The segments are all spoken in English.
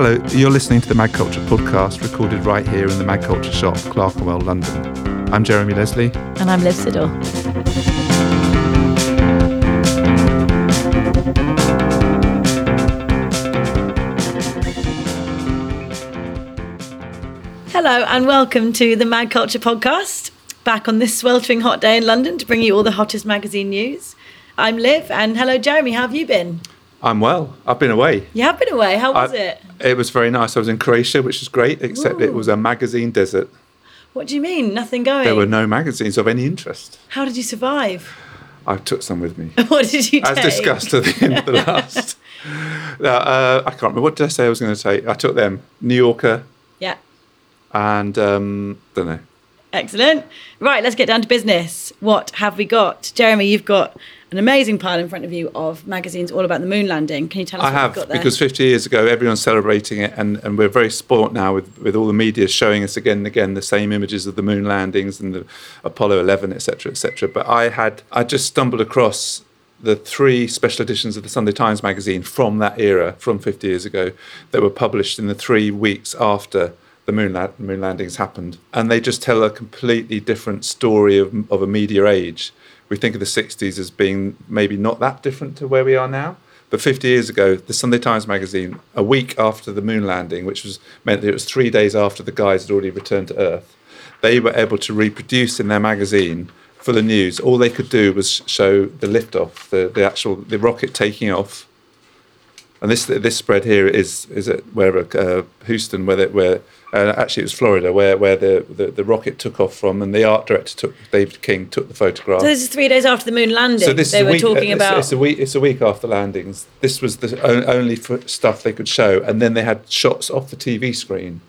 Hello, you're listening to the magCulture podcast, recorded right here in the magCulture shop, Clerkenwell, London. I'm Jeremy Leslie. And I'm Liv Siddall. Hello and welcome to the magCulture podcast, back on this sweltering hot day in London to bring you all the hottest magazine news. I'm Liv, and hello Jeremy, how have you been? I'm well. I've been away. You have been away. How was it? It was very nice. I was in Croatia, which is great, except it was a magazine desert. What do you mean? Nothing going? There were no magazines of any interest. How did you survive? I took some with me. What did you take? As discussed at the end of the last. I can't remember. What did I say I was going to take? I took them. New Yorker. Yeah. And, don't know. Excellent. Right, let's get down to business. What have we got? Jeremy, you've got an amazing pile in front of you of magazines all about the moon landing. Can you tell us what you've got there? I have, because 50 years ago, everyone's celebrating it, and we're very spoilt now with all the media showing us again and again the same images of the moon landings and the Apollo 11, etc., etc. But I just stumbled across the three special editions of the Sunday Times magazine from that era, from 50 years ago, that were published in the 3 weeks after the moon landings happened, and they just tell a completely different story of a media age. We think of the 60s as being maybe not that different to where we are now, but 50 years ago, the Sunday Times magazine, a week after the moon landing, which meant that it was 3 days after the guys had already returned to Earth, they were able to reproduce in their magazine for the news. All they could do was show the liftoff, the rocket taking off. And this spread here is at Houston, actually it was Florida, where the rocket took off from, and the art director David King took the photograph. So this is 3 days after the moon landing. So this they were talking about. It's a week after landings. This was the only stuff they could show, and then they had shots off the TV screen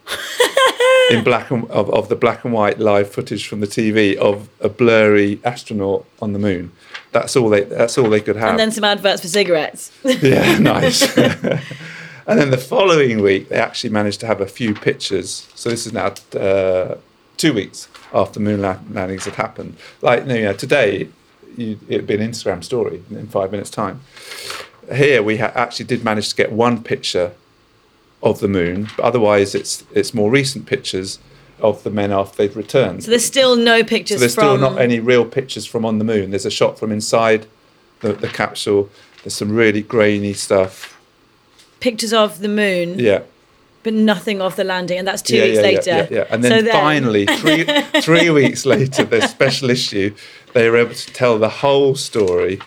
in of the black and white live footage from the TV of a blurry astronaut on the moon. That's all they could have. And then some adverts for cigarettes. Yeah, nice. And then the following week, they actually managed to have a few pictures. So this is now 2 weeks after moon landings had happened. Like, you know, today, it would be an Instagram story in 5 minutes' time. Here, we actually did manage to get one picture of the moon, but otherwise it's more recent pictures of the men after they've returned. So there's still no pictures from... still not any real pictures from on the moon. There's a shot from inside the capsule. There's some really grainy stuff. Pictures of the moon. Yeah. But nothing of the landing, and that's 2 weeks later. Yeah. And then finally, three weeks later, their special issue, they were able to tell the whole story.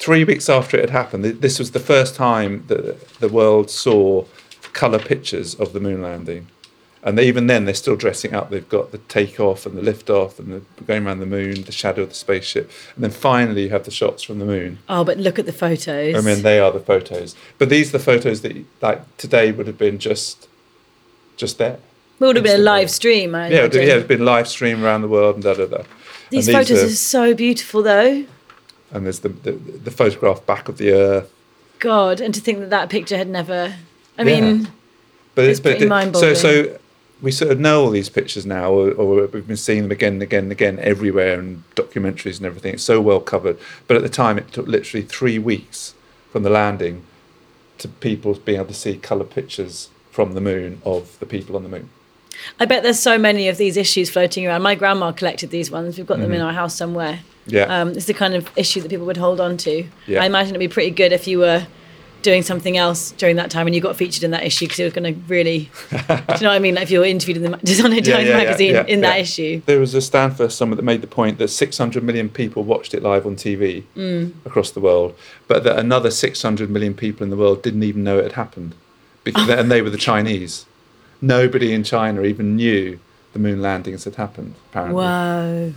3 weeks after it had happened, this was the first time that the world saw colour pictures of the moon landing. And even then, they're still dressing up. They've got the takeoff and the liftoff and the going around the moon, the shadow of the spaceship. And then finally, you have the shots from the moon. Oh, but look at the photos. I mean, they are the photos. But these are the photos that, like, today would have been just there. It would have been a live stream, I imagine. Yeah, it would have been live stream around the world and da-da-da. These photos are so beautiful, though. And there's the photograph back of the Earth. God, and to think that picture had never... I mean, but it's pretty mind-boggling. So we sort of know all these pictures now, or we've been seeing them again and again and again everywhere, and documentaries and everything. It's so well covered. But at the time, it took literally 3 weeks from the landing to people being able to see colour pictures from the moon of the people on the moon. I bet there's so many of these issues floating around. My grandma collected these ones. We've got them in our house somewhere. Yeah. It's the kind of issue that people would hold on to. Yeah. I imagine it'd be pretty good if you were doing something else during that time and you got featured in that issue, because it was going to really, do you know what I mean? Like if you were interviewed in the Sunday Times magazine in that issue. There was a Stanford someone that made the point that 600 million people watched it live on TV across the world, but that another 600 million people in the world didn't even know it had happened, because and they were the Chinese. Nobody in China even knew the moon landings had happened, apparently. Wow.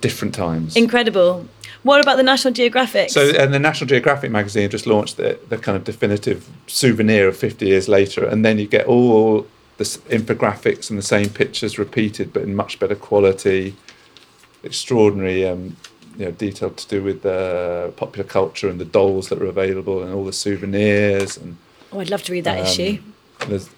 Different times. Incredible. What about the National Geographic? And the National Geographic magazine just launched the kind of definitive souvenir of 50 years later, and then you get all the infographics and the same pictures repeated, but in much better quality. Extraordinary detail to do with popular culture and the dolls that are available and all the souvenirs. And I'd love to read that issue.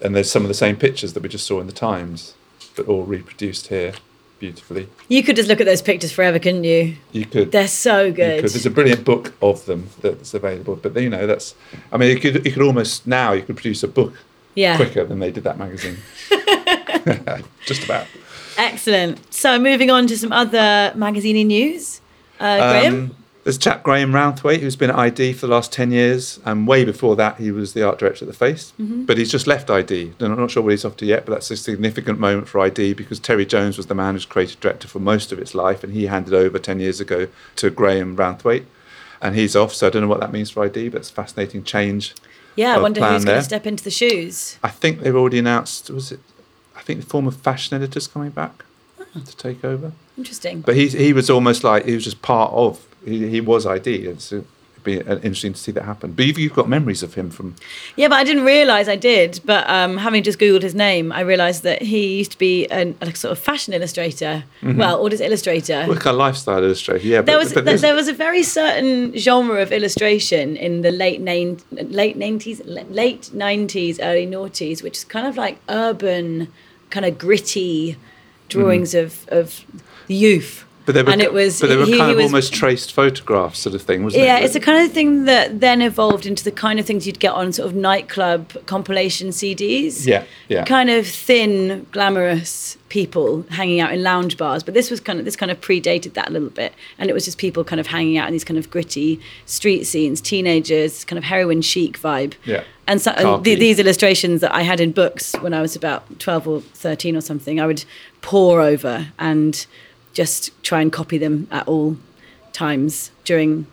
And there's some of the same pictures that we just saw in the Times, but all reproduced here. beautifully. You could just look at those pictures forever, couldn't you? You could. They're so good. There's a brilliant book of them that's available. But, you know, that's... I mean, you could almost... Now you could produce a book quicker than they did that magazine. Just about. Excellent. So moving on to some other magazine news. Graham? There's a chap, Graham Rounthwaite, who's been at ID for the last 10 years. And way before that, he was the art director at The Face. Mm-hmm. But he's just left ID. And I'm not sure what he's off to yet, but that's a significant moment for ID because Terry Jones was the man who's creative director for most of its life. And he handed over 10 years ago to Graham Rounthwaite. And he's off, so I don't know what that means for ID, but it's a fascinating change. Yeah, I wonder who's going to step into the shoes. I think they've already announced, the former fashion editor's coming back to take over. Interesting. But he was almost like, he was just part of... He was ID. It'd be interesting to see that happen. But you've got memories of him from... Yeah, but I didn't realise I did. But having just Googled his name, I realised that he used to be a sort of fashion illustrator. Mm-hmm. Well, or just illustrator. Like a lifestyle illustrator, yeah. There was a very certain genre of illustration in the late 90s, early noughties, which is kind of like urban, kind of gritty drawings of youth. But they were almost traced photographs sort of thing, wasn't it? Yeah, it's the kind of thing that then evolved into the kind of things you'd get on sort of nightclub compilation CDs. Yeah. Kind of thin, glamorous people hanging out in lounge bars. But this kind of predated that a little bit. And it was just people kind of hanging out in these kind of gritty street scenes, teenagers, kind of heroin chic vibe. Yeah. And so these illustrations that I had in books when I was about 12 or 13 or something, I would pore over and... just try and copy them at all times during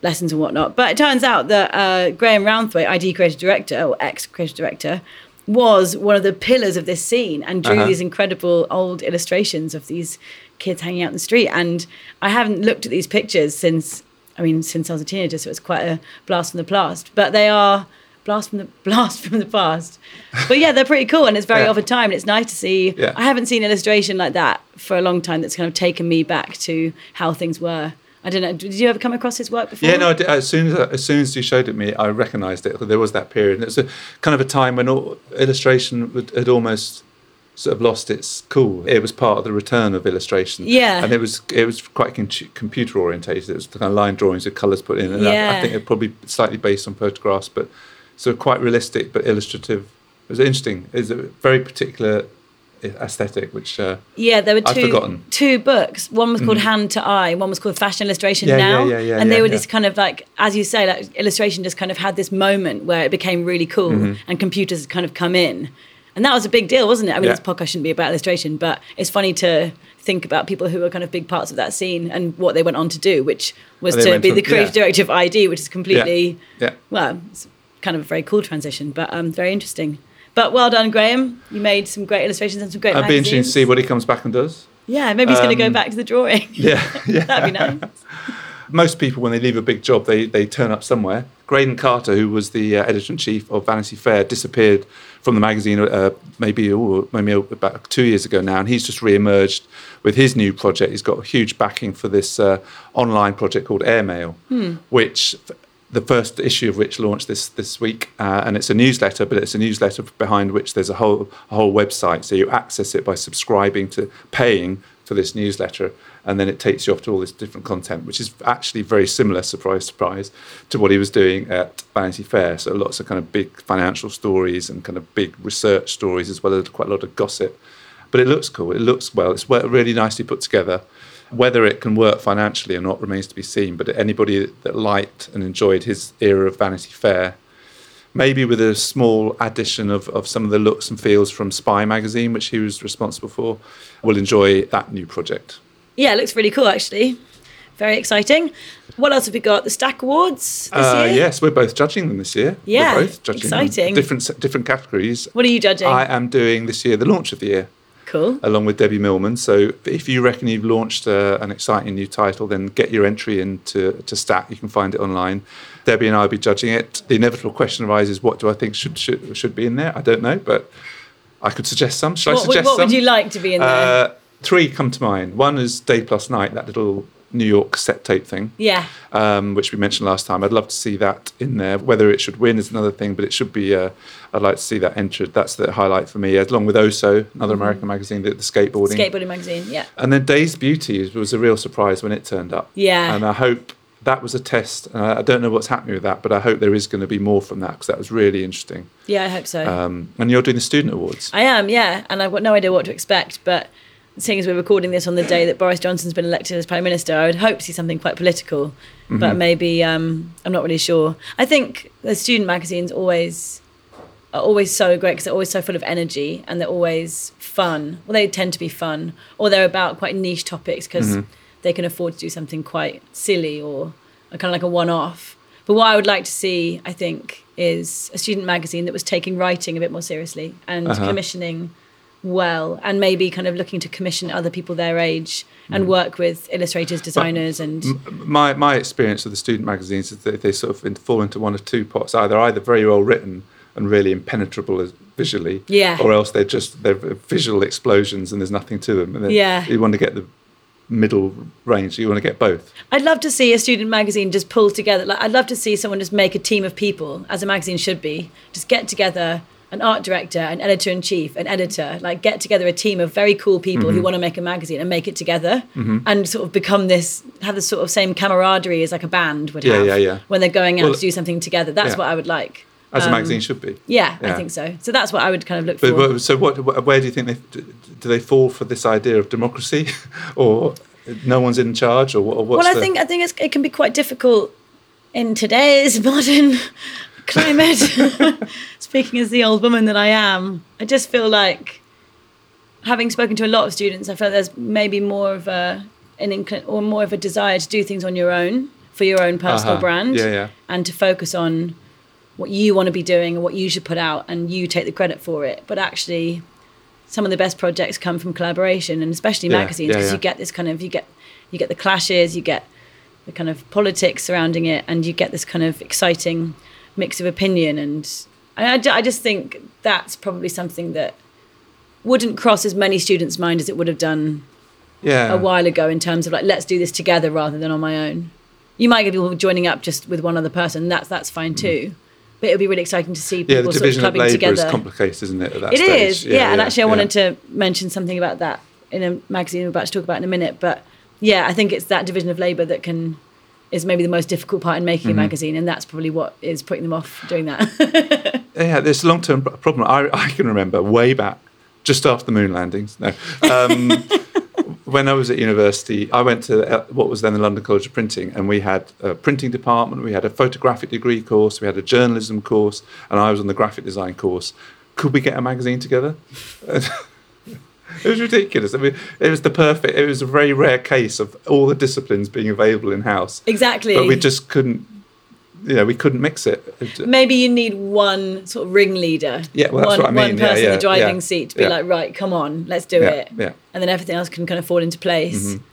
lessons and whatnot. But it turns out that Graham Rounthwaite, ID creative director, or ex-creative director, was one of the pillars of this scene and drew these incredible old illustrations of these kids hanging out in the street. And I haven't looked at these pictures since I was a teenager, so it was quite a blast from the past. But they are blast from the past. But yeah, they're pretty cool, and it's very of a time, and it's nice to see. Yeah. I haven't seen illustration like that for a long time that's kind of taken me back to how things were. I don't know, did you ever come across his work before? Yeah, no, I did. As soon as you showed it me, I recognised it. There was that period, and it was a kind of a time when illustration had almost sort of lost its cool. It was part of the return of illustration. Yeah. And it was quite computer orientated. It was the kind of line drawings with colours put in, and I think it probably slightly based on photographs, but so quite realistic but illustrative. It was interesting. It's a very particular aesthetic, which there were two books. One was called Hand to Eye, one was called Fashion Illustration Now. And they were this kind of like, as you say, like illustration just kind of had this moment where it became really cool and computers had kind of come in. And that was a big deal, wasn't it? I mean, this podcast shouldn't be about illustration, but it's funny to think about people who were kind of big parts of that scene and what they went on to do, which was to be the creative director of ID, which is completely... Yeah. Well, it's kind of a very cool transition, but very interesting. But well done, Graham. You made some great illustrations and some great magazines. I'd be interested to see what he comes back and does. Yeah, maybe he's going to go back to the drawing. Yeah. That'd be nice. Most people, when they leave a big job, they turn up somewhere. Graydon Carter, who was the editor-in-chief of Vanity Fair, disappeared from the magazine maybe about 2 years ago now, and he's just re-emerged with his new project. He's got huge backing for this online project called Airmail, which... the first issue of which launched this week, and it's a newsletter, but it's a newsletter behind which there's a whole website. So you access it by subscribing to paying for this newsletter, and then it takes you off to all this different content, which is actually very similar, surprise, surprise, to what he was doing at Vanity Fair. So lots of kind of big financial stories and kind of big research stories, as well as quite a lot of gossip. But it looks cool. It looks well. It's really nicely put together. Whether it can work financially or not remains to be seen, but anybody that liked and enjoyed his era of Vanity Fair, maybe with a small addition of some of the looks and feels from Spy magazine, which he was responsible for, will enjoy that new project. Yeah, it looks really cool, actually. Very exciting. What else have we got? The Stack Awards this year? Yes, we're both judging them this year. Yeah, we're both judging exciting. Different categories. What are you judging? I am doing this year the launch of the year. Cool. Along with Debbie Millman. So if you reckon you've launched an exciting new title, then get your entry into Stack. You can find it online. Debbie and I will be judging it. The inevitable question arises, what do I think should be in there? I don't know, but I could suggest some. Should I suggest some? What would you like to be in there? Three come to mind. One is Day Plus Night, that little New York set tape thing, which we mentioned last time. I'd love to see that in there. Whether it should win is another thing, but it should be, I'd like to see that entered. That's the highlight for me, along with Oso, another American magazine, the skateboarding magazine, yeah. And then Day's Beauty was a real surprise when it turned up. Yeah. And I hope that was a test. I don't know what's happening with that, but I hope there is going to be more from that, because that was really interesting. Yeah, I hope so. And you're doing the Student Awards. I am, yeah. And I've got no idea what to expect, but seeing as we're recording this on the day that Boris Johnson's been elected as Prime Minister, I would hope to see something quite political, but maybe I'm not really sure. I think the student magazines are always so great because they're always so full of energy and they're always fun. Well, they tend to be fun, or they're about quite niche topics because they can afford to do something quite silly or kind of like a one-off. But what I would like to see, I think, is a student magazine that was taking writing a bit more seriously and commissioning well, and maybe kind of looking to commission other people their age and work with illustrators, designers, but and my experience with the student magazines is that they sort of fall into one of two pots. Either very well written and really impenetrable visually, or else they're visual explosions and there's nothing to them. And you want to get the middle range, so you want to get both. I'd love to see a student magazine just pull together. Like, I'd love to see someone just make a team of people, as a magazine should be, just get together. An art director, an editor-in-chief, an editor, like get together a team of very cool people who want to make a magazine and make it together and sort of become this, have the sort of same camaraderie as like a band would have when they're going out to do something together. That's what I would like. As a magazine should be. Yeah, I think so. So that's what I would kind of look for. So where do you think do they fall for this idea of democracy or no one's in charge or what's Well, I think it can be quite difficult in today's modern climate. Speaking as the old woman that I am, I just feel like, having spoken to a lot of students, I feel there's maybe more of a desire to do things on your own, for your own personal brand, and to focus on what you want to be doing and what you should put out, and you take the credit for it. But actually, some of the best projects come from collaboration, and especially magazines, because you get this kind of you get the clashes, you get the kind of politics surrounding it, and you get this kind of exciting mix of opinion, and I just think that's probably something that wouldn't cross as many students' mind as it would have done a while ago, in terms of like, let's do this together rather than on my own. You might get people joining up just with one other person, that's fine too, but it would be really exciting to see people sort of clubbing together. Yeah, the division of labour is complicated, isn't it, at that stage? It is, and actually I wanted to mention something about that in a magazine we're about to talk about in a minute, but I think it's that division of labour that is maybe the most difficult part in making a magazine, and that's probably what is putting them off doing that. This long-term problem, I can remember way back, just after the moon landings. No, when I was at university, I went to what was then the London College of Printing, and we had a printing department, we had a photographic degree course, we had a journalism course, and I was on the graphic design course. Could we get a magazine together? It was ridiculous. I mean, it was a very rare case of all the disciplines being available in-house. Exactly. But we just couldn't, we couldn't mix it. Maybe you need one sort of ringleader. Yeah, well, that's what I mean. One person in the driving seat to be like, right, come on, let's do it. Yeah. And then everything else can kind of fall into place. Mm-hmm.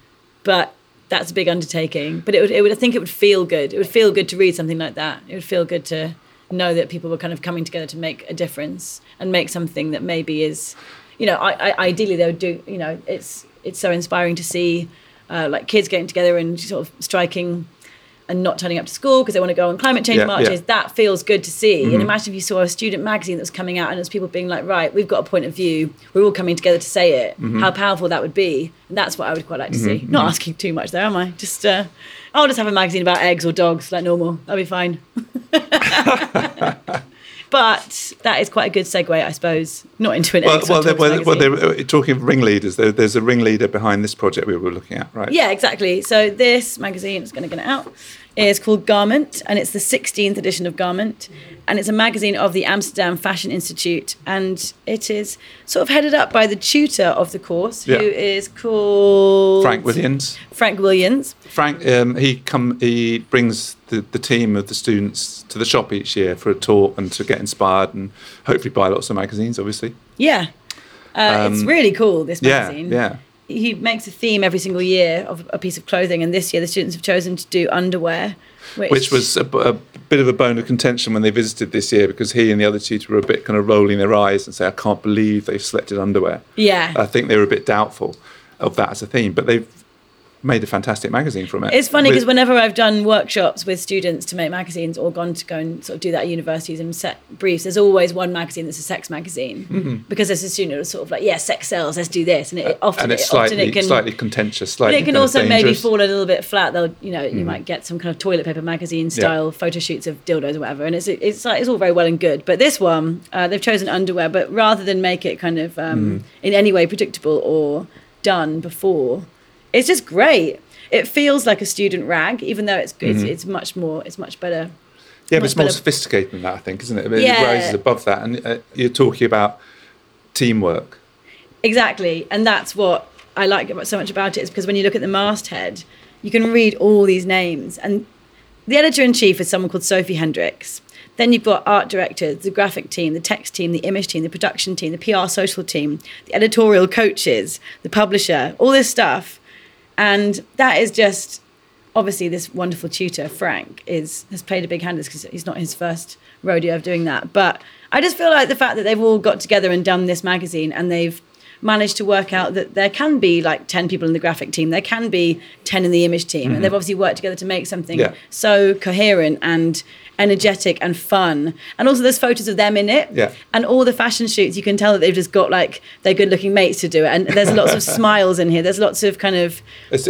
But that's a big undertaking. But I think it would feel good. It would feel good to read something like that. It would feel good to know that people were kind of coming together to make a difference and make something that maybe is... I ideally they would do, it's so inspiring to see like kids getting together and sort of striking and not turning up to school because they want to go on climate change marches. That feels good to see. And imagine if you saw a student magazine that was coming out and it was people being like, right, we've got a point of view. We're all coming together to say it. How powerful that would be. And that's what I would quite like to see. Not asking too much there, am I? Just, I'll just have a magazine about eggs or dogs like normal. That'll be fine. But that is quite a good segue, I suppose, not into an Well, talking of ringleaders, there's a ringleader behind this project we were looking at, right? Yeah, exactly. So this magazine, it's going to get it out, is called Garment, and it's the 16th edition of Garment, and it's a magazine of the Amsterdam Fashion Institute, and it is sort of headed up by the tutor of the course, who is called... Frank Williams. Frank, he brings the team of the students to the shop each year for a talk and to get inspired and hopefully buy lots of magazines, obviously. Yeah. It's really cool, this magazine. Yeah. He makes a theme every single year of a piece of clothing, and this year the students have chosen to do underwear. Which was a bit of a bone of contention when they visited this year, because he and the other tutor were a bit kind of rolling their eyes and say, I can't believe they've selected underwear. Yeah. I think they were a bit doubtful of that as a theme, but they've made a fantastic magazine from it. It's funny because whenever I've done workshops with students to make magazines or gone to go and sort of do that at universities and set briefs, there's always one magazine that's a sex magazine mm-hmm. because as a student it's sort of like, yeah, sex sells, let's do this. And it's often slightly contentious, slightly dangerous. But it can also maybe fall a little bit flat. They'll, you know, you might get some kind of toilet paper magazine style photo shoots of dildos or whatever. And it's all very well and good. But this one, they've chosen underwear, but rather than make it kind of in any way predictable or done before, it's just great. It feels like a student rag, even though it's much better. Yeah, but it's more sophisticated than that, I think, isn't it? It rises above that, and you're talking about teamwork. Exactly, and that's what I like so much about it, is because when you look at the masthead, you can read all these names, and the editor-in-chief is someone called Sophie Hendricks. Then you've got art directors, the graphic team, the text team, the image team, the production team, the PR social team, the editorial coaches, the publisher, all this stuff. And that is just, obviously, this wonderful tutor, Frank, has played a big hand because he's not his first rodeo of doing that. But I just feel like the fact that they've all got together and done this magazine, and they've managed to work out that there can be like 10 people in the graphic team, there can be 10 in the image team, mm-hmm. and they've obviously worked together to make something so coherent and energetic and fun. And also there's photos of them in it, and all the fashion shoots, you can tell that they've just got like their good looking mates to do it, and there's lots of smiles in here, there's lots of kind of it's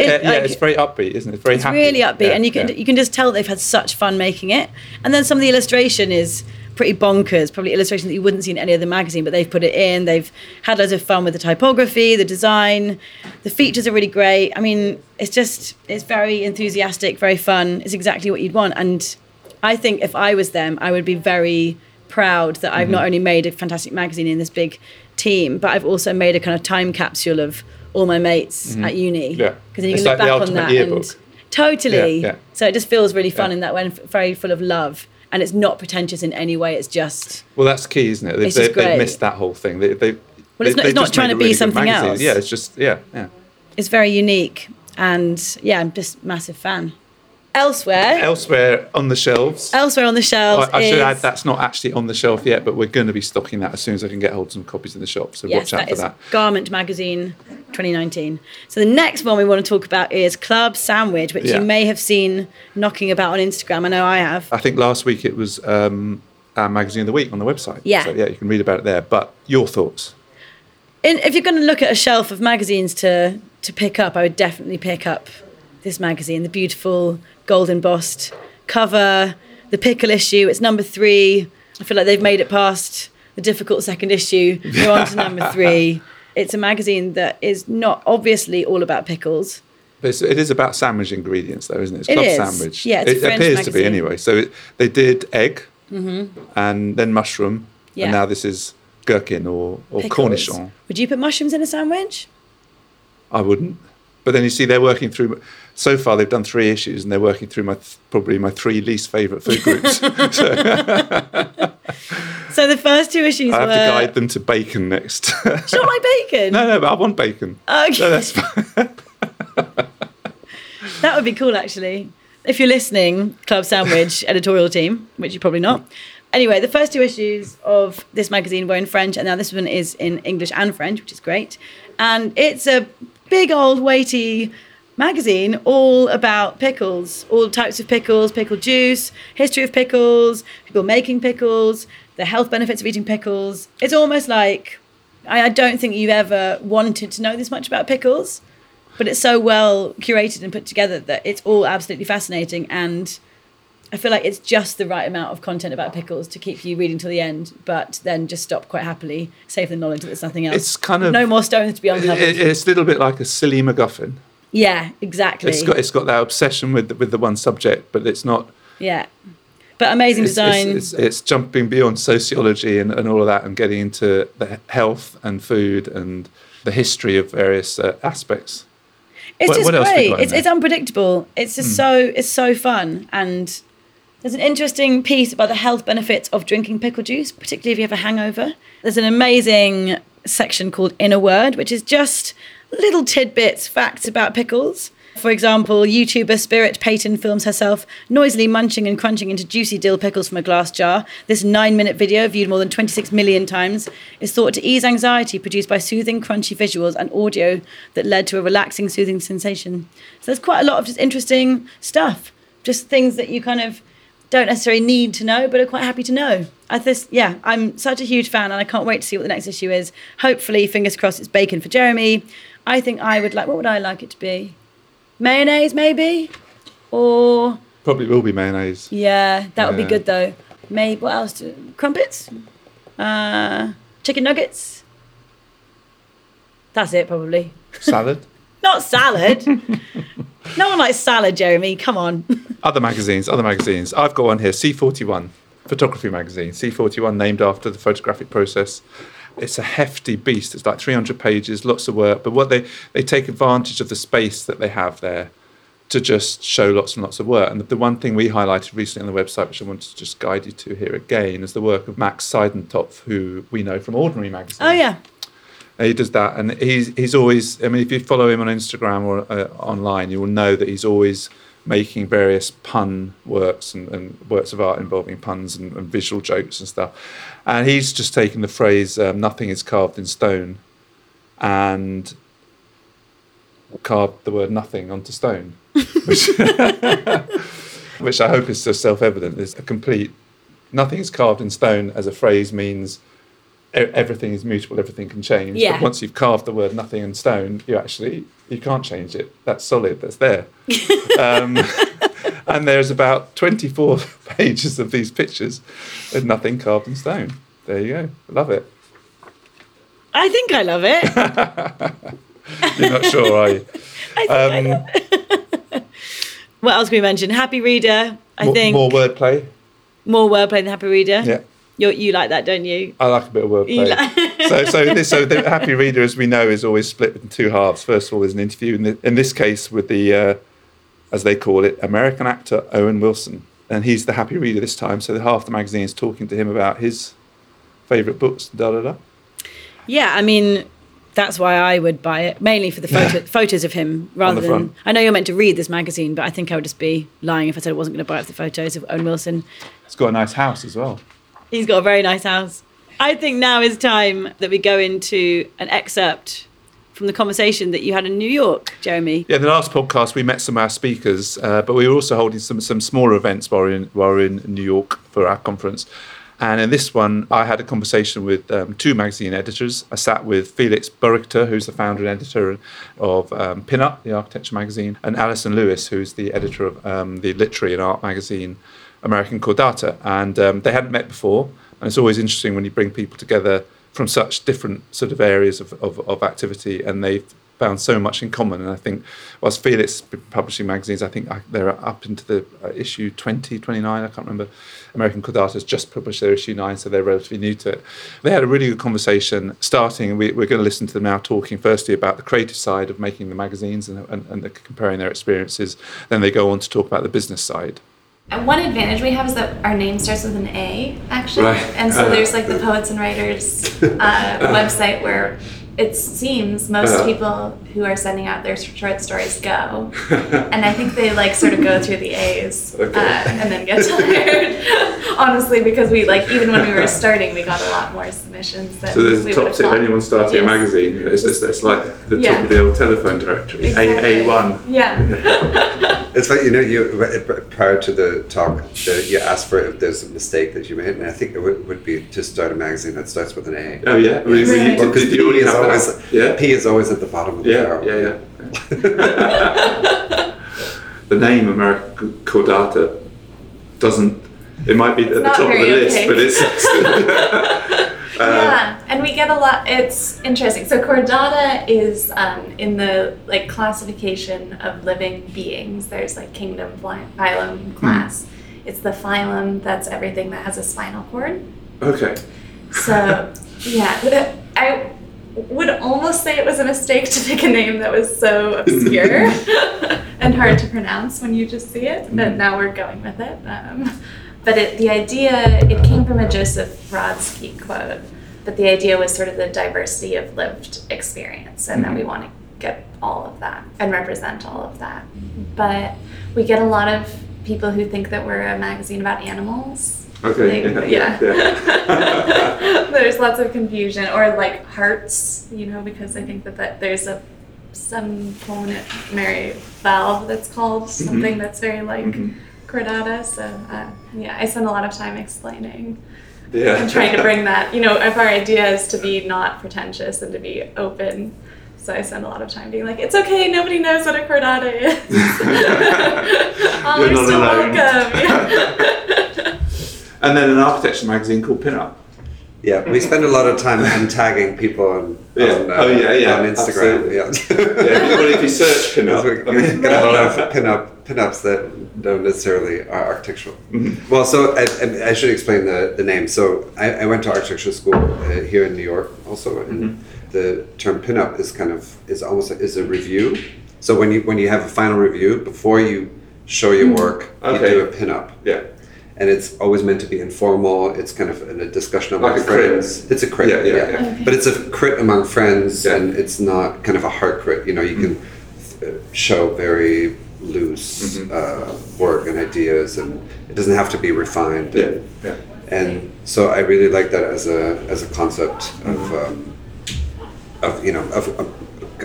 very upbeat, isn't it? It's very happy. Really upbeat, and you can just tell they've had such fun making it. And then some of the illustration is pretty bonkers, probably illustrations that you wouldn't see in any other magazine, but they've put it in. They've had loads of fun with the typography, the design, the features are really great. I mean, it's very enthusiastic, very fun. It's exactly what you'd want. And I think if I was them, I would be very proud that I've not only made a fantastic magazine in this big team, but I've also made a kind of time capsule of all my mates at uni. Yeah, because then you can look back on that. And totally. Yeah, yeah. So it just feels really fun in that way, and very full of love. And it's not pretentious in any way. It's just... Well, that's key, isn't it? They've missed that whole thing. It's not trying to be really something else. Yeah, it's just... Yeah, yeah. It's very unique. And, yeah, I'm just a massive fan. Elsewhere on the shelves. I should add, that's not actually on the shelf yet, but we're going to be stocking that as soon as I can get hold of some copies in the shop. So watch out for that. Garment magazine 2019. So the next one we want to talk about is Club Sandwich, which you may have seen knocking about on Instagram. I know I have. I think last week it was our magazine of the week on the website. Yeah. So yeah, you can read about it there. But your thoughts? If you're going to look at a shelf of magazines to pick up, I would definitely pick up this magazine, the beautiful gold embossed cover, the pickle issue. It's number 3. I feel like they've made it past the difficult second issue. We're on to number 3. It's a magazine that is not obviously all about pickles. But it is about sandwich ingredients, though, isn't it? It's Club Sandwich. Yeah, it's a French magazine. It appears to be, anyway. So they did egg and then mushroom, and now this is gherkin or cornichon. Would you put mushrooms in a sandwich? I wouldn't. But then you see they're working through... So far, they've done 3 issues, and they're working through probably my 3 least favourite food groups. So the first 2 issues I have to guide them to bacon next. Do you not like bacon? No, but I want bacon. Okay. No, that's fine. That would be cool, actually. If you're listening, Club Sandwich editorial team, which you're probably not. Anyway, the first 2 issues of this magazine were in French, and now this one is in English and French, which is great. And it's a big, old, weighty... magazine all about pickles, all types of pickles, pickle juice, history of pickles, people making pickles, the health benefits of eating pickles. It's almost like I don't think you ever wanted to know this much about pickles, but it's so well curated and put together that it's all absolutely fascinating. And I feel like it's just the right amount of content about pickles to keep you reading till the end, but then just stop quite happily, save the knowledge that there's nothing else. It's kind of no more stones to be uncovered. It's a little bit like a silly MacGuffin. Yeah, exactly. It's got that obsession with the one subject, but it's not... Yeah, but amazing design. It's jumping beyond sociology and all of that, and getting into the health and food and the history of various aspects. It's what great. It's unpredictable. It's just it's so fun. And there's an interesting piece about the health benefits of drinking pickle juice, particularly if you have a hangover. There's an amazing section called In a Word, which is just... little tidbits, facts about pickles. For example, YouTuber Spirit Payton films herself noisily munching and crunching into juicy dill pickles from a glass jar. This 9-minute video, viewed more than 26 million times, is thought to ease anxiety produced by soothing, crunchy visuals and audio that led to a relaxing, soothing sensation. So there's quite a lot of just interesting stuff, just things that you kind of don't necessarily need to know, but are quite happy to know. I'm such a huge fan, and I can't wait to see what the next issue is. Hopefully, fingers crossed, it's bacon for Jeremy. I think I would like, what would I like it to be? Mayonnaise, maybe? Or... probably will be mayonnaise. Yeah, that would be good, though. Maybe, what else? Crumpets? Chicken nuggets? That's it, probably. Salad? Not salad. No one likes salad, Jeremy. Come on. Other magazines. I've got one here, C41, photography magazine. C41, named after the photographic process. It's a hefty beast. It's like 300 pages, lots of work. But what they take advantage of the space that they have there to just show lots and lots of work. And the one thing we highlighted recently on the website, which I want to just guide you to here again, is the work of Max Seidentopf, who we know from Ordinary magazine. Oh, yeah. He does that, and he's always, I mean, if you follow him on Instagram or online, you will know that he's always making various pun works and works of art involving puns and visual jokes and stuff. And he's just taken the phrase, nothing is carved in stone, and carved the word nothing onto stone, which I hope is so self-evident. It's a complete, nothing is carved in stone as a phrase means everything is mutable, everything can change. Yeah. But once you've carved the word nothing in stone, you can't change it. That's solid, that's there. And there's about 24 pages of these pictures with nothing carved in stone. There you go. Love it. I think I love it. You're not sure, are you? I love it. What else can we mention? Happy Reader, I think. More wordplay. More wordplay than Happy Reader? Yeah. You like that, don't you? I like a bit of wordplay. So the Happy Reader, as we know, is always split in two halves. First of all, there's an interview, in this case with the, as they call it, American actor Owen Wilson. And he's the Happy Reader this time, so half the magazine is talking to him about his favourite books, da-da-da. Yeah, I mean, that's why I would buy it, mainly for the photos of him rather than... front. I know you're meant to read this magazine, but I think I would just be lying if I said I wasn't going to buy it for the photos of Owen Wilson. It's got a nice house as well. He's got a very nice house. I think now is time that we go into an excerpt from the conversation that you had in New York, Jeremy. Yeah, in the last podcast we met some of our speakers, but we were also holding some smaller events while we were in New York for our conference. And in this one, I had a conversation with two magazine editors. I sat with Felix Berichter, who's the founder and editor of Pin-Up, the architecture magazine, and Alison Lewis, who's the editor of the literary and art magazine, American Chordata, and they hadn't met before, and it's always interesting when you bring people together from such different sort of areas of activity, and they've found so much in common. And I think whilst Felix has been publishing magazines, I think they're up into the issue 20, 29, I can't remember. American Chordata has just published their issue 9, so they're relatively new to it. They had a really good conversation starting, we're going to listen to them now talking firstly about the creative side of making the magazines and comparing their experiences. Then they go on to talk about the business side. And one advantage we have is that our name starts with an A, actually. Right. And so there's like the Poets and Writers website where it seems most people who are sending out their short stories go. And I think they like sort of go through the A's and then get tired. Honestly, because we like, even when we were starting, we got a lot more submissions. So there's a top tip, anyone starting a magazine, it's like the top of the old telephone directory, exactly. A1. Yeah. It's like, prior to the talk, you ask for if there's a mistake that you made, and I think it would be to start a magazine that starts with an A. Oh, yeah. Because P is always at the bottom of the barrel. Yeah. The name American Chordata doesn't... It might be at the top of the list, but it's... and we get a lot, it's interesting. So Chordata is in the like classification of living beings. There's like kingdom, phylum, class. It's the phylum, that's everything that has a spinal cord. Okay. So, yeah, I would almost say it was a mistake to pick a name that was so obscure and hard to pronounce when you just see it, but now we're going with it. But the idea came from a Joseph Brodsky quote, but the idea was sort of the diversity of lived experience and that we want to get all of that and represent all of that. But we get a lot of people who think that we're a magazine about animals. Okay. Like, yeah. There's lots of confusion, or like hearts, you know, because I think that there's some pulmonary valve that's called something that's very like chordata. So yeah, I spend a lot of time explaining. Yeah. I'm trying to bring that, you know, if our idea is to be not pretentious and to be open. So I spend a lot of time being like, it's okay, nobody knows what a chordata is. You're still alone. Welcome. And then an architecture magazine called Pin-Up. Yeah, we spend a lot of time tagging people on Instagram. Yeah. Well, if you search Pin-Up, we're gonna have pin-ups that don't necessarily are architectural. Mm-hmm. Well, so I should explain the name. So I went to architecture school here in New York also, and the term Pin-Up is almost a review. So when you have a final review before you show your work, you do a Pin-Up. Yeah. And it's always meant to be informal. It's kind of a discussion among friends. Crit. It's a crit, yeah. Okay. But it's a crit among friends, and it's not kind of a hard crit. You know, you can show very loose work and ideas, and it doesn't have to be refined. Yeah. And so I really like that as a concept of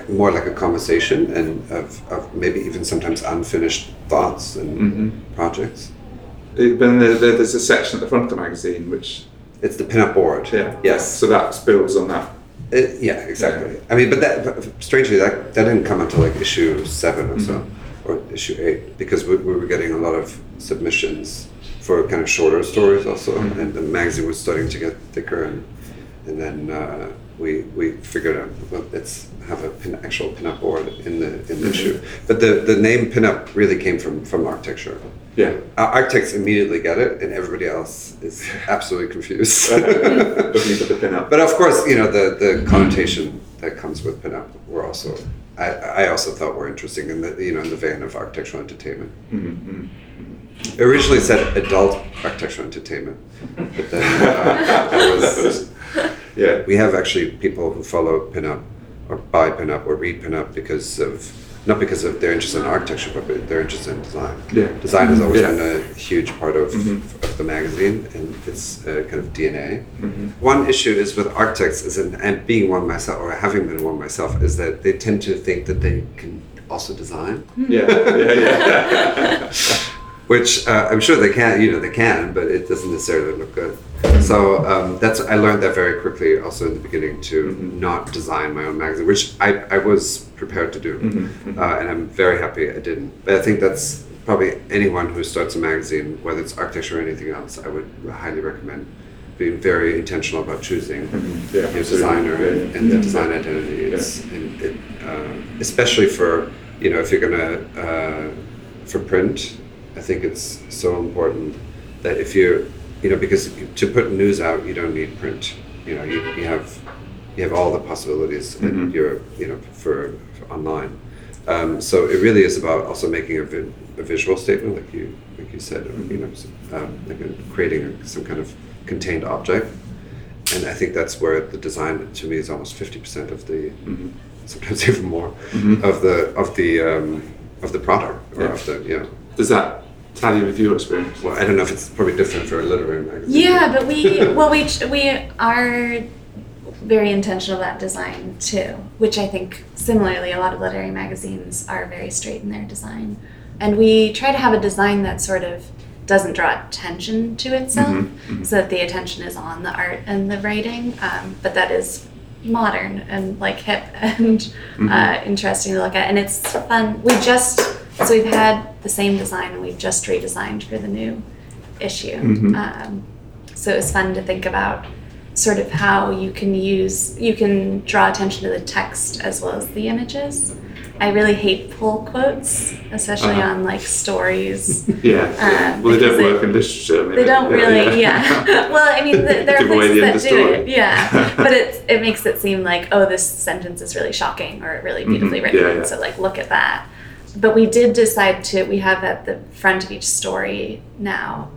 more like a conversation, and of maybe even sometimes unfinished thoughts and projects. Then there's a section at the front of the magazine which... It's the Pin-Up board. Yeah. Yes. So that spills on that. Exactly. Yeah. I mean, but strangely, that didn't come until like issue 7 or so, or issue 8, because we were getting a lot of submissions for kind of shorter stories also, and the magazine was starting to get thicker, and then we figured out, well, let's have an actual Pin-Up board in the issue. But the name Pin-Up really came from architecture. Yeah, architects immediately get it, and everybody else is absolutely confused. But of course, you know, the connotation that comes with Pin-Up were also, I also thought were interesting in the vein of architectural entertainment. It originally said adult architectural entertainment, but then we have actually people who follow Pin-Up, or buy Pin-Up, or read Pin-Up not because of their interest in architecture, but their interest in design. Yeah. Design has always been a huge part of the magazine and its kind of DNA. One issue is with architects, and being one myself, or having been one myself, is that they tend to think that they can also design. Yeah. Which I'm sure they can. You know, they can, but it doesn't necessarily look good. So I learned that very quickly, also in the beginning, to not design my own magazine, which I was prepared to do, and I'm very happy I didn't. But I think that's probably anyone who starts a magazine, whether it's architecture or anything else, I would highly recommend being very intentional about choosing your designer and the design identity. Especially for, you know, if you're gonna for print, I think it's so important that if you're, you know, because to put news out, you don't need print. You know, you have all the possibilities, and you're, you know, for online. So it really is about also making a visual statement, like you said, or, you know, creating some kind of contained object. And I think that's where the design, to me, is almost 50% of the, sometimes even more, of the product or of the, you know. Does that tell you with your experience? Well, I don't know if it's probably different for a literary magazine. Yeah, but we are very intentional about design too, which I think similarly a lot of literary magazines are very straight in their design, and we try to have a design that sort of doesn't draw attention to itself, so that the attention is on the art and the writing, but that is modern and like hip and interesting to look at, and it's fun. So we've had the same design, and we've just redesigned for the new issue. So it was fun to think about sort of how you can draw attention to the text as well as the images. I really hate pull quotes, especially on like stories. Well, they don't work in literature. Maybe. They don't really. Well, I mean, there are places that do it. Yeah, but it makes it seem like, oh, this sentence is really shocking or really beautifully written. So like, look at that. But we did decide we have at the front of each story now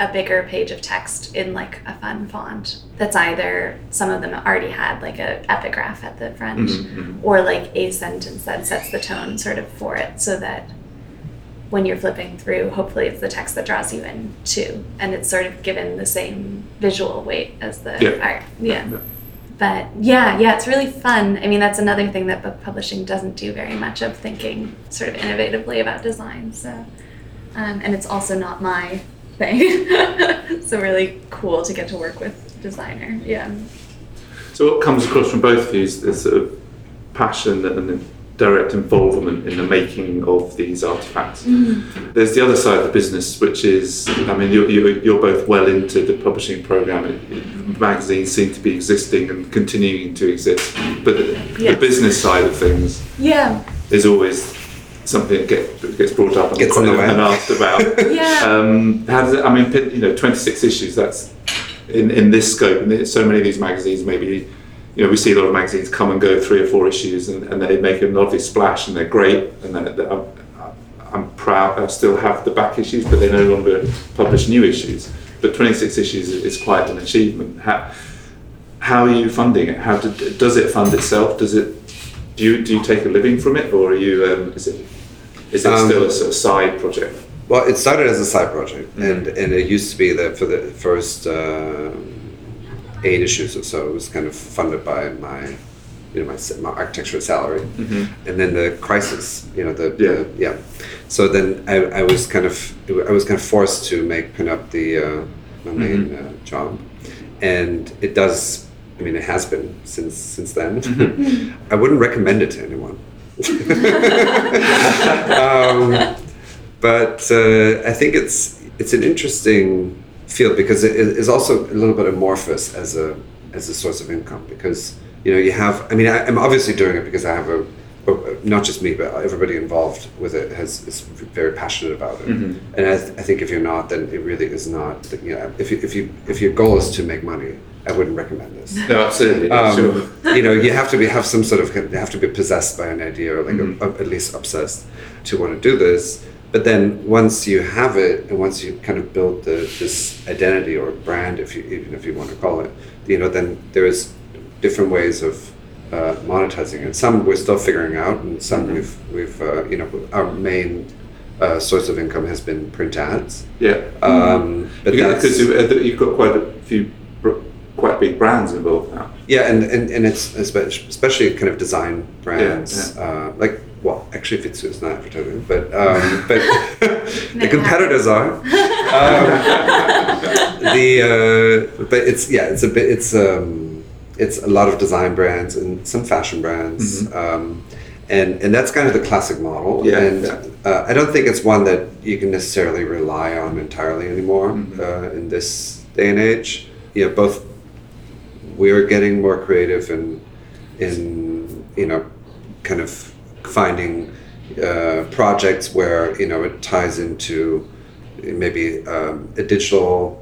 a bigger page of text in like a fun font that's either, some of them already had like an epigraph at the front, mm-hmm. or like a sentence that sets the tone sort of for it, so that when you're flipping through, hopefully it's the text that draws you in too, and it's sort of given the same visual weight as the art. Yeah. But yeah, it's really fun. I mean, that's another thing that book publishing doesn't do very much of, thinking sort of innovatively about design. So, and it's also not my thing. So really cool to get to work with designer. Yeah. So what comes across from both of these is sort of passion and direct involvement in the making of these artifacts. Mm. There's the other side of the business, which is, I mean, you're both well into the publishing program. Magazines seem to be existing and continuing to exist, but the business side of things is always something that gets brought up and asked about. How does it? I mean, 26 issues. That's in this scope, and so many of these magazines maybe. You know, we see a lot of magazines come and go 3 or 4 issues, and they make a lovely splash, and they're great. And I'm proud I still have the back issues, but they no longer publish new issues. But 26 issues is quite an achievement. How are you funding it? How does it fund itself? Does it? Do you take a living from it, or are you? Is it still a sort of side project? Well, it started as a side project, mm-hmm. and it used to be that for the first. 8 issues or so, it was kind of funded by my architectural salary, mm-hmm. and then the crisis, So then I was kind of forced to make Pin-Up my main job, and it does. I mean, it has been since then. Mm-hmm. I wouldn't recommend it to anyone, but I think it's an interesting field, because it is also a little bit amorphous as a source of income, because I'm obviously doing it because I have not just me, but everybody involved with it is very passionate about it, mm-hmm. and I think if you're not, then it really is not. If your goal is to make money, I wouldn't recommend this. No, absolutely. Sure. You have to be possessed by an idea, or mm-hmm. At least obsessed to want to do this. But then once you have it, and once you kind of build this identity or brand, if you want to call it, then there's different ways of monetizing it. Some we're still figuring out, and some mm-hmm. we've our main source of income has been print ads. Yeah, but because you've got quite a few quite big brands involved now. Yeah, and it's especially kind of design brands like. Well, actually, Vitsoe is not advertising, but the competitors are. But it's a lot of design brands and some fashion brands, mm-hmm. and that's kind of the classic model. Yeah, and I don't think it's one that you can necessarily rely on entirely anymore, mm-hmm. In this day and age. Yeah, both we're getting more creative and kind of. Finding projects where it ties into maybe a digital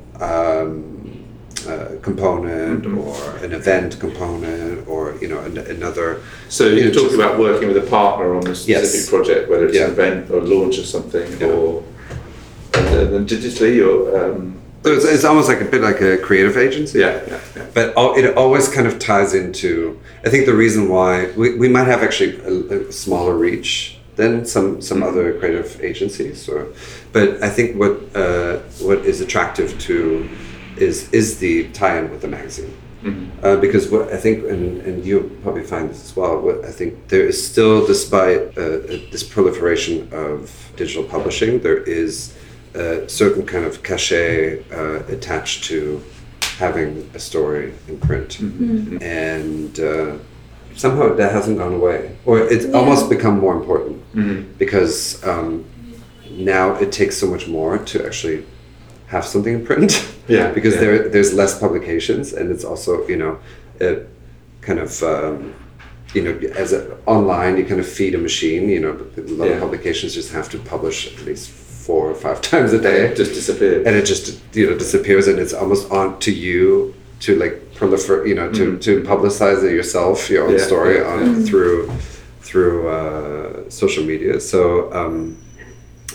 component, mm-hmm. or an event component, or another. So you're talking about working with a partner on a specific project, whether it's an event or launch or something, or then digitally or. So it's almost like a bit like a creative agency. Yeah. But it always kind of ties into. I think the reason why we might have actually a smaller reach than some mm-hmm. other creative agencies. But I think what is attractive to is the tie-in with the magazine, mm-hmm. Because what I think, and you probably find this as well. What I think there is still, despite this proliferation of digital publishing, there is. A certain kind of cachet attached to having a story in print, mm-hmm. and somehow that hasn't gone away, or it's almost become more important, mm-hmm. because now it takes so much more to actually have something in print. because there's less publications, and it's also kind of. As online, you kind of feed a machine. A lot of publications just have to publish at least 4 or 5 times a day. It just disappears. And it just disappears, and it's almost on to you to proliferate, mm-hmm. to publicize it yourself, your own story on through social media. So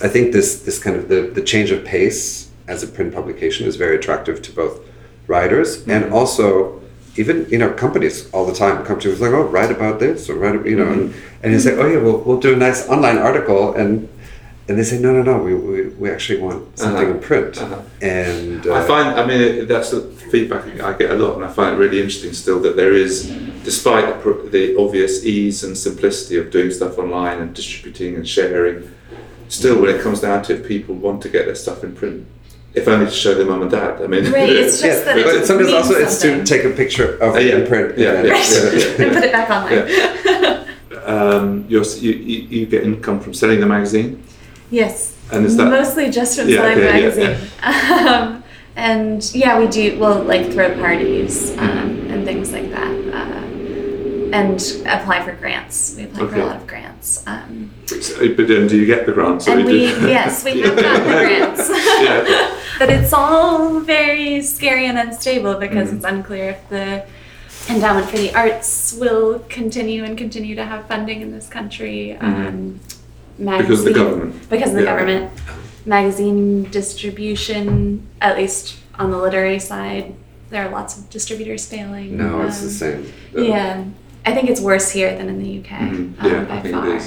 I think this kind of the change of pace as a print publication is very attractive to both writers mm-hmm. and also even, you know, companies all the time. Companies are like, oh, write about this or write, you know, mm-hmm. and you say, oh yeah, we'll do a nice online article, and they say, no, we actually want something uh-huh. in print. Uh-huh. And I find, I mean, that's the feedback I get a lot, and I find it really interesting still that there is, despite the obvious ease and simplicity of doing stuff online and distributing and sharing, still when it comes down to it, people want to get their stuff in print. If only to show their mum and dad. I mean, right, it's just yeah, that it but sometimes also something. It's to take a picture of it in print and put it back online. Yeah. You get income from selling the magazine? Yes, and is that mostly just from selling the magazine. Yeah. And yeah, we do, well, like throw parties and things like that. And apply for grants. We apply for a lot of grants. But then do you get the grants? And we have gotten the grants. Yeah. But it's all very scary and unstable because it's unclear if the Endowment for the Arts will continue to have funding in this country. Because of the government. Because of the government. Magazine distribution, at least on the literary side, there are lots of distributors failing. No, it's the same. Yeah. I think it's worse here than in the UK, by far.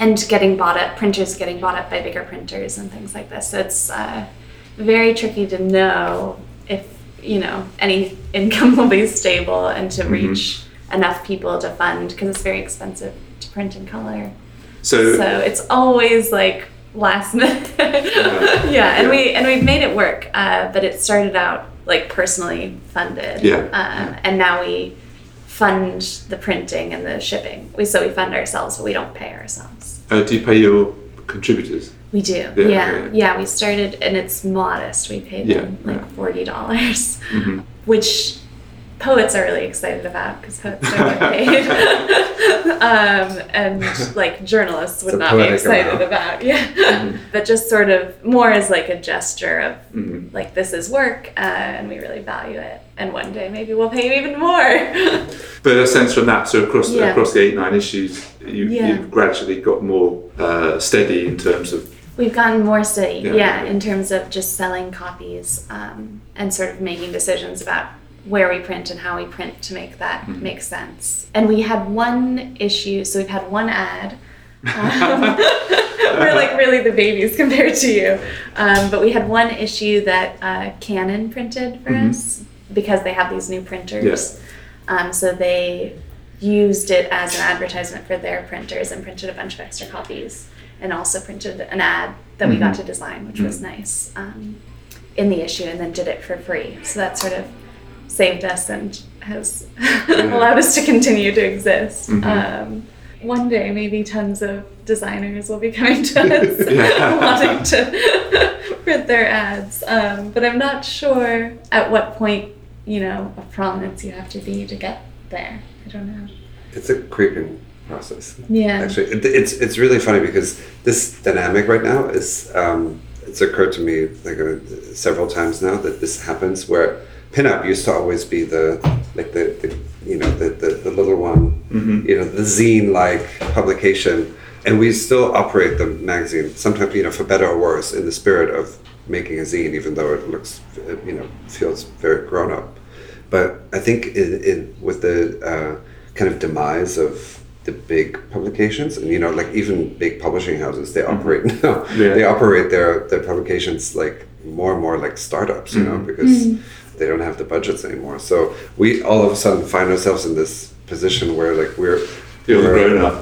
And getting bought up, printers getting bought up by bigger printers and things like this. So it's very tricky to know if, you know, any income will be stable and to reach enough people to fund, because it's very expensive to print in color. So it's always like last minute. We've made it work, but it started out like personally funded. And now we fund the printing and the shipping. We fund ourselves, but we don't pay ourselves. Do you pay your contributors? We do. Yeah, we started, and it's modest. We paid them like $40, which poets are really excited about because poets don't get paid. And like journalists would not be excited about. Yeah. But just sort of more as like a gesture of like, this is work and we really value it. And one day maybe we'll pay you even more. But a sense from that, so across the 8-9 issues, you've gradually got more steady in terms of... We've gotten more steady, in terms of just selling copies and sort of making decisions about where we print and how we print to make that make sense. And we had one issue, so we've had one ad. We're like really the babies compared to you. But we had one issue that Canon printed for us, because they have these new printers. Yes. So they used it as an advertisement for their printers and printed a bunch of extra copies, and also printed an ad that we got to design, which was nice, in the issue, and then did it for free. So that sort of saved us and has allowed us to continue to exist. One day, maybe tons of designers will be coming to us wanting to print their ads. But I'm not sure at what point, you know, of prominence you have to be to get there. I don't know. It's a creeping process. Yeah. Actually, it's really funny because this dynamic right now is, it's occurred to me like several times now that this happens where Pin-Up used to always be the little one, you know, the zine-like publication. And we still operate the magazine, sometimes, you know, for better or worse, in the spirit of making a zine, even though it looks, you know, feels very grown-up. But I think with the kind of demise of the big publications, and, you know, like even big publishing houses, they operate now. Yeah. They operate their publications like more and more like startups, you know, because... they don't have the budgets anymore. So we all of a sudden find ourselves in this position where like we're kind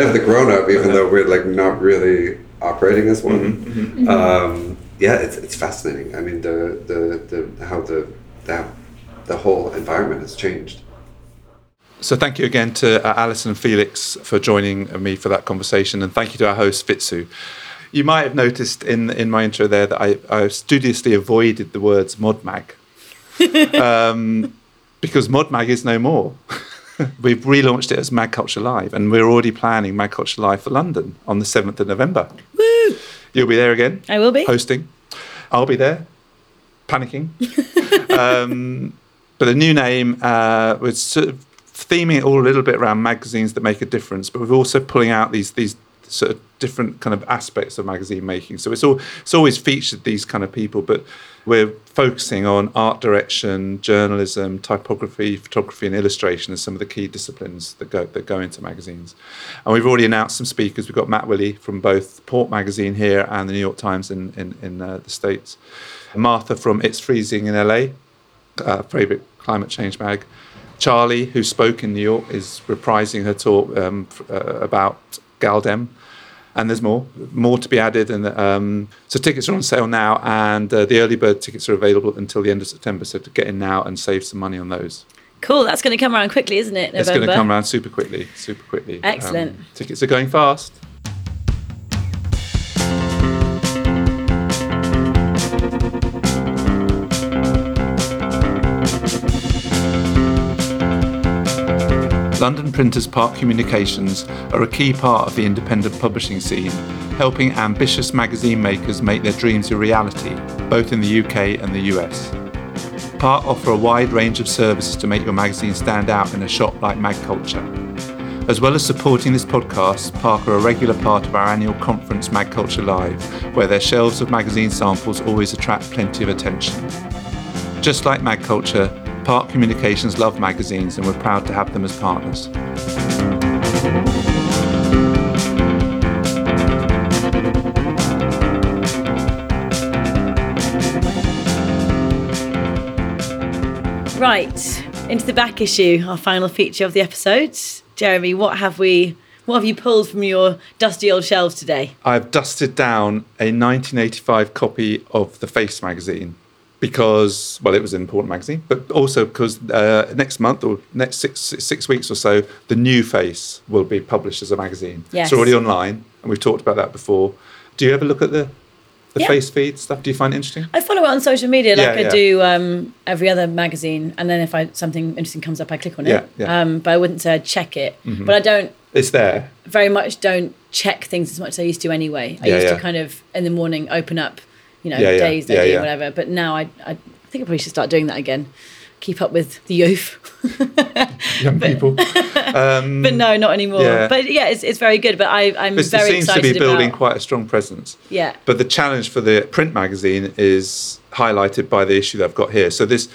of the grown up, even though we're like not really operating as one. It's fascinating. I mean, the whole environment has changed. So thank you again to Alison and Felix for joining me for that conversation, and thank you to our host Vitsoe. You might have noticed in my intro there that I studiously avoided the words modmag, because modmag is no more. We've relaunched it as magCulture Live, and we're already planning magCulture Live for London on the 7th of November. Woo! You'll be there again. I will be. Hosting. I'll be there, panicking. But the new name was sort of theming it all a little bit around magazines that make a difference, but we're also pulling out these sort of different kind of aspects of magazine making. So it's always featured these kind of people, but we're focusing on art direction, journalism, typography, photography and illustration as some of the key disciplines that go into magazines. And we've already announced some speakers. We've got Matt Willey from both Port Magazine here and the New York Times in the States. Martha from It's Freezing in LA, favourite climate change mag. Charlie, who spoke in New York, is reprising her talk about Galdem. And there's more to be added. And so tickets are on sale now, and the early bird tickets are available until the end of September. So to get in now and save some money on those. Cool. That's going to come around quickly, isn't it, November? It's going to come around super quickly. Excellent. Tickets are going fast. London printers Park Communications are a key part of the independent publishing scene, helping ambitious magazine makers make their dreams a reality, both in the UK and the US. Park offer a wide range of services to make your magazine stand out in a shop like magCulture. As well as supporting this podcast, Park are a regular part of our annual conference magCulture Live, where their shelves of magazine samples always attract plenty of attention. Just like magCulture, Park Communications love magazines, and we're proud to have them as partners. Right, into the back issue, our final feature of the episode. Jeremy, what have you pulled from your dusty old shelves today? I've dusted down a 1985 copy of The Face magazine. Because, well, it was an important magazine, but also because next month or next six weeks or so, The New Face will be published as a magazine. Yes. It's already online, and we've talked about that before. Do you ever look at the Face feed stuff? Do you find it interesting? I follow it on social media I do every other magazine, and then if something interesting comes up, I click on it. Yeah. But I wouldn't say I'd check it. Mm-hmm. But I don't... It's there. Very much don't check things as much as I used to anyway. I used to kind of, in the morning, open up whatever. But now I think I probably should start doing that again. Keep up with the youth. Young people. But no, not anymore. Yeah. But yeah, it's very good. But I'm very excited about... It seems to be building quite a strong presence. Yeah. But the challenge for the print magazine is highlighted by the issue that I've got here. So there's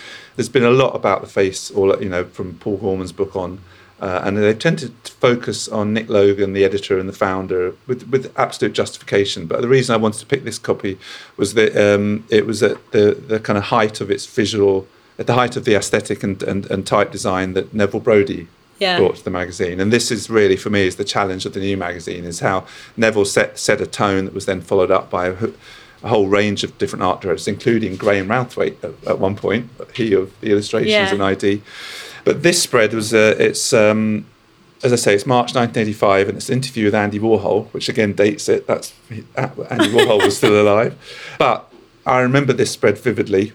been a lot about The Face, all from Paul Horman's book on. And they tended to focus on Nick Logan, the editor and the founder, with absolute justification. But the reason I wanted to pick this copy was that it was at the kind of height of its visual, at the height of the aesthetic and type design that Neville Brody brought to the magazine. And this is really, for me, is the challenge of the new magazine, is how Neville set a tone that was then followed up by a whole range of different art directors, including Graham Rounthwaite at one point, he of the illustrations and ID. But this spread was, as I say, it's March 1985, and it's an interview with Andy Warhol, which again dates it. That's Andy Warhol was still alive. But I remember this spread vividly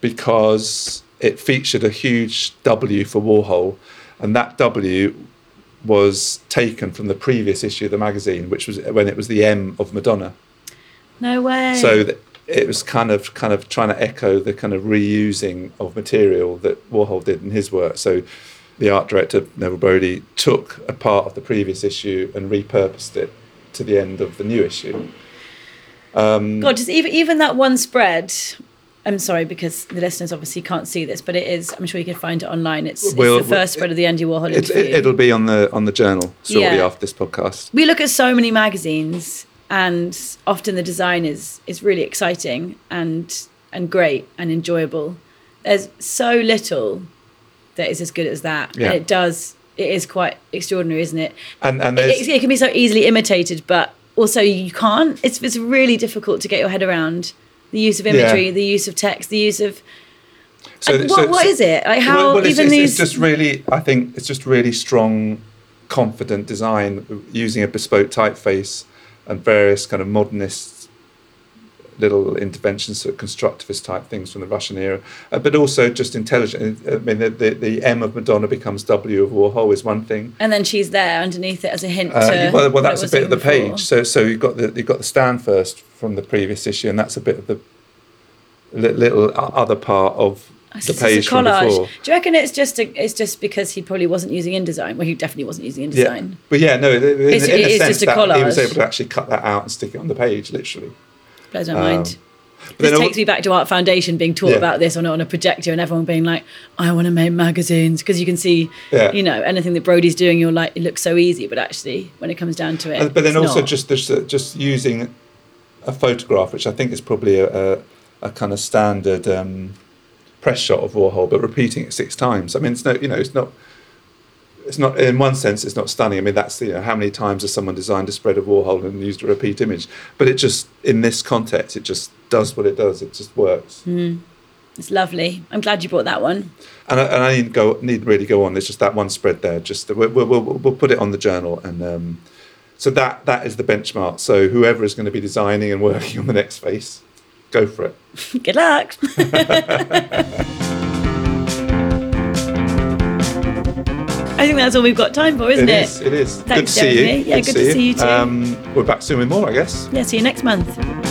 because it featured a huge W for Warhol, and that W was taken from the previous issue of the magazine, which was when it was the M of Madonna. No way. So it was kind of trying to echo the kind of reusing of material that Warhol did in his work. So the art director, Neville Brody, took a part of the previous issue and repurposed it to the end of the new issue. God, just even that one spread... I'm sorry, because the listeners obviously can't see this, but it is. I'm sure you can find it online. It's the first spread of the Andy Warhol interview. It'll be on the journal shortly after this podcast. We look at so many magazines... And often the design is really exciting and great and enjoyable. There's so little that is as good as that. Yeah. And it is quite extraordinary, isn't it? And it can be so easily imitated, but also you can't. It's really difficult to get your head around the use of imagery, the use of text, the use of... what is it? Like how it's just really strong, confident design using a bespoke typeface and various kind of modernist little interventions, sort of constructivist type things from the Russian era, but also just intelligent. I mean, the M of Madonna becomes W of Warhol is one thing, and then she's there underneath it as a hint. Well, that's a bit of the page. So you've got the stand first from the previous issue, and that's a bit of the little other part of the page from before. Do you reckon it's just because he probably wasn't using InDesign? Well, he definitely wasn't using InDesign. Yeah. But yeah, no, in a sense, just a collage. He was able to actually cut that out and stick it on the page, literally. Blows my mind. This takes me back to Art Foundation being taught about this on a projector and everyone being like, I want to make magazines. Because you can see, anything that Brody's doing, you're like, it looks so easy. But actually, when it comes down to it, but then also just using a photograph, which I think is probably a kind of standard press shot of Warhol, but repeating it 6 times. I mean, it's not in one sense, it's not stunning. I mean, that's, how many times has someone designed a spread of Warhol and used a repeat image? But it just, in this context, it just does what it does. It just works. Mm. It's lovely. I'm glad you brought that one. And I need really go on. It's just that one spread there. Just we'll put it on the journal. And so that is the benchmark. So whoever is going to be designing and working on the next face, go for it. Good luck. I think that's all we've got time for, isn't it? It is. Thanks, Jeremy. Good to see you. We're back soon with more, I guess. Yeah, see you next month.